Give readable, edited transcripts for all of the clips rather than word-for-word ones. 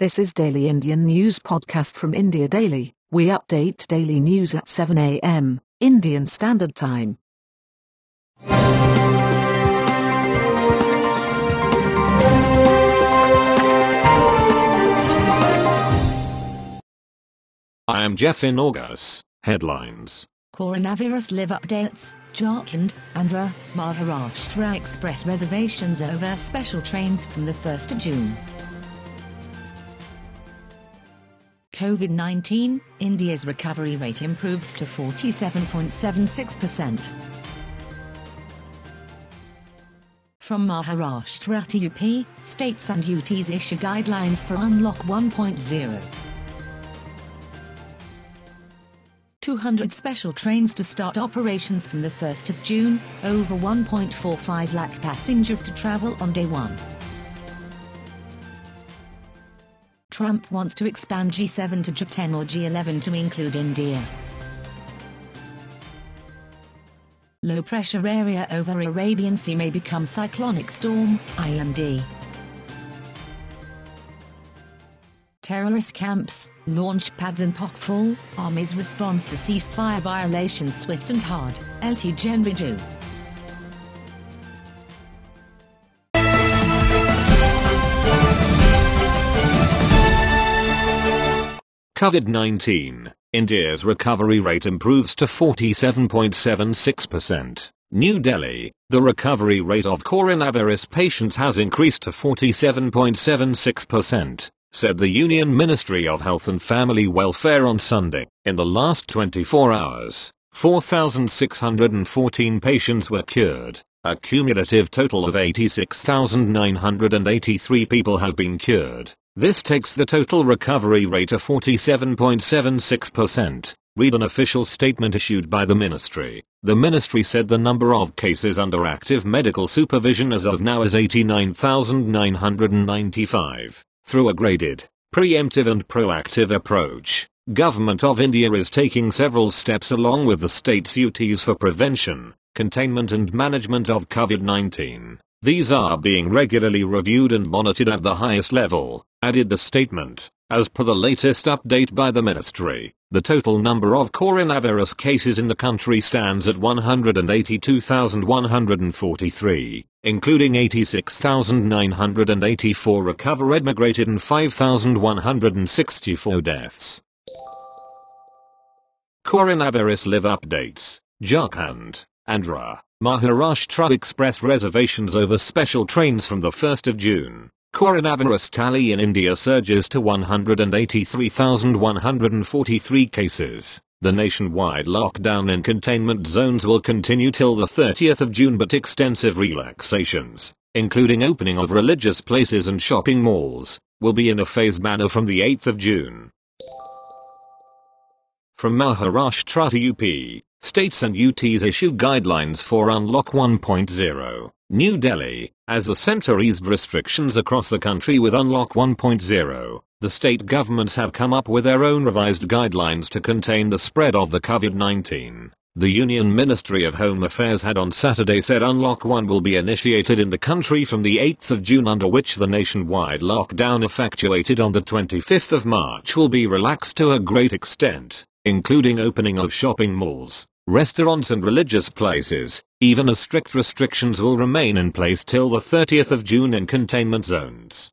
This is Daily Indian News Podcast from India Daily. We update daily news at 7 a.m. Indian Standard Time. I am Jeff in August. Headlines. Coronavirus live updates. Jharkhand, Andhra, Maharashtra express reservations over special trains from the 1st of June. COVID-19, India's recovery rate improves to 47.76%. From Maharashtra to UP, states and UTs issue guidelines for Unlock 1.0. 200 special trains to start operations from the 1st of June, over 1.45 lakh passengers to travel on day one. Trump wants to expand G7 to G10 or G11 to include India. Low-pressure area over Arabian Sea may become cyclonic storm, IMD. Terrorist camps, launch pads and POC full, Army's response to ceasefire violations swift and hard, Lt Gen Raju. COVID-19, India's recovery rate improves to 47.76%. New Delhi, the recovery rate of coronavirus patients has increased to 47.76%, said the Union Ministry of Health and Family Welfare on Sunday. In the last 24 hours, 4,614 patients were cured. A cumulative total of 86,983 people have been cured. This takes the total recovery rate to 47.76%, read an official statement issued by the ministry. The ministry said the number of cases under active medical supervision as of now is 89,995. Through a graded, preemptive and proactive approach, Government of India is taking several steps along with the state's UTs for prevention, containment and management of COVID-19. These are being regularly reviewed and monitored at the highest level, added the statement. As per the latest update by the ministry, the total number of coronavirus cases in the country stands at 182,143, including 86,984 recovered emigrated and 5,164 deaths. Coronavirus live updates. Jharkhand, Andhra, Maharashtra express reservations over special trains from the 1st of June. Coronavirus tally in India surges to 183,143 cases. The nationwide lockdown in containment zones will continue till the 30th of June, but extensive relaxations, including opening of religious places and shopping malls, will be in a phased manner from the 8th of June. From Maharashtra to UP, states and UTs issue guidelines for Unlock 1.0. New Delhi, as the centre eased restrictions across the country with Unlock 1.0, the state governments have come up with their own revised guidelines to contain the spread of the COVID-19. The Union Ministry of Home Affairs had on Saturday said Unlock 1 will be initiated in the country from the 8th of June, under which the nationwide lockdown effectuated on the 25th of March will be relaxed to a great extent, including opening of shopping malls, restaurants and religious places. Even as strict restrictions will remain in place till the 30th of June in containment zones.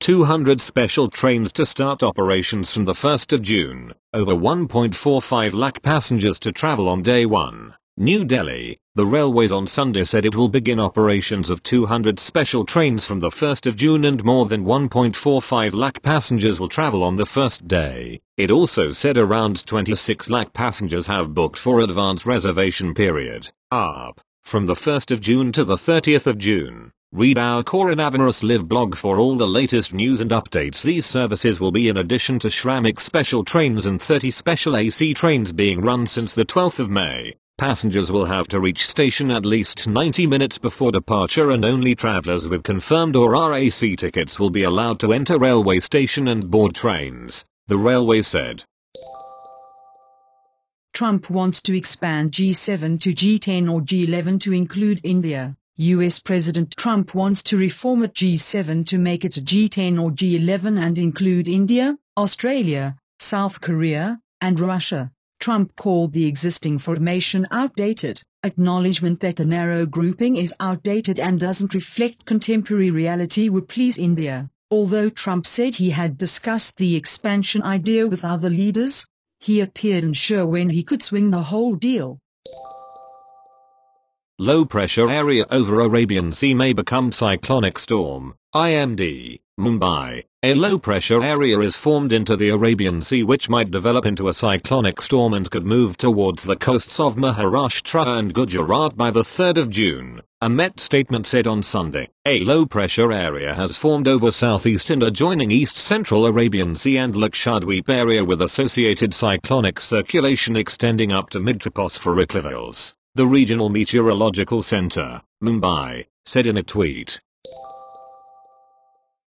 200 special trains to start operations from the 1st of June, over 1.45 lakh passengers to travel on day one. New Delhi, the railways on Sunday said it will begin operations of 200 special trains from the 1st of June and more than 1.45 lakh passengers will travel on the first day. It also said around 26 lakh passengers have booked for advance reservation period, ARP, from the 1st of June to the 30th of June. Read our Coronavirus Live blog for all the latest news and updates. These services will be in addition to Shramik special trains and 30 special AC trains being run since the 12th of May. Passengers will have to reach station at least 90 minutes before departure, and only travellers with confirmed or RAC tickets will be allowed to enter railway station and board trains, the railway said. Trump wants to expand G7 to G10 or G11 to include India, US President Trump wants to reformat G7 to make it a G10 or G11 and include India, Australia, South Korea, and Russia. Trump called the existing formation outdated, acknowledgement that the narrow grouping is outdated and doesn't reflect contemporary reality would please India. Although Trump said he had discussed the expansion idea with other leaders, he appeared unsure when he could swing the whole deal. Low-pressure area over Arabian Sea may become cyclonic storm, IMD, Mumbai. A low-pressure area is formed into the Arabian Sea which might develop into a cyclonic storm and could move towards the coasts of Maharashtra and Gujarat by the 3rd of June, a Met statement said on Sunday. A low-pressure area has formed over southeast and adjoining east-central Arabian Sea and Lakshadweep area with associated cyclonic circulation extending up to mid-tropospheric levels, the Regional Meteorological Center, Mumbai, said in a tweet.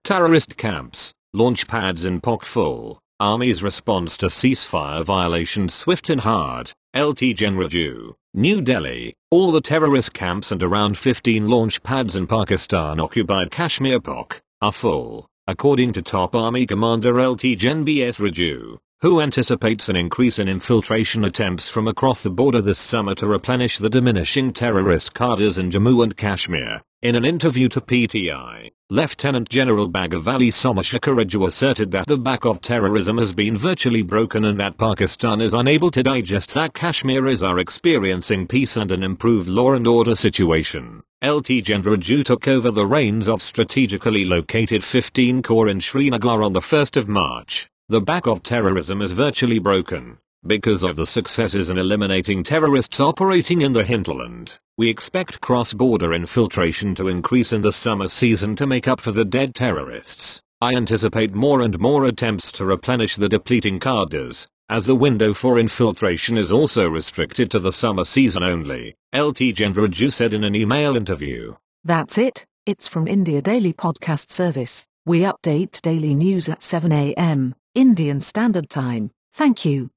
Terrorist camps, launch pads in POC full, Army's response to ceasefire violations swift and hard, Lt Gen Raju, New Delhi. All the terrorist camps and around 15 launch pads in Pakistan occupied Kashmir POC are full, according to top Army Commander Lt Gen B.S. Raju, who anticipates an increase in infiltration attempts from across the border this summer to replenish the diminishing terrorist cadres in Jammu and Kashmir. In an interview to PTI, Lieutenant General Bhagavali Someshwaraju asserted that the back of terrorism has been virtually broken and that Pakistan is unable to digest that Kashmiris are experiencing peace and an improved law and order situation. Lt Gen Raju took over the reins of strategically located 15 Corps in Srinagar on the 1st of March. The back of terrorism is virtually broken. Because of the successes in eliminating terrorists operating in the hinterland, we expect cross-border infiltration to increase in the summer season to make up for the dead terrorists. I anticipate more and more attempts to replenish the depleting cadres, as the window for infiltration is also restricted to the summer season only, Lt Gen Raju said in an email interview. That's it. It's from India Daily Podcast Service. We update daily news at 7 a.m. Indian Standard Time. Thank you.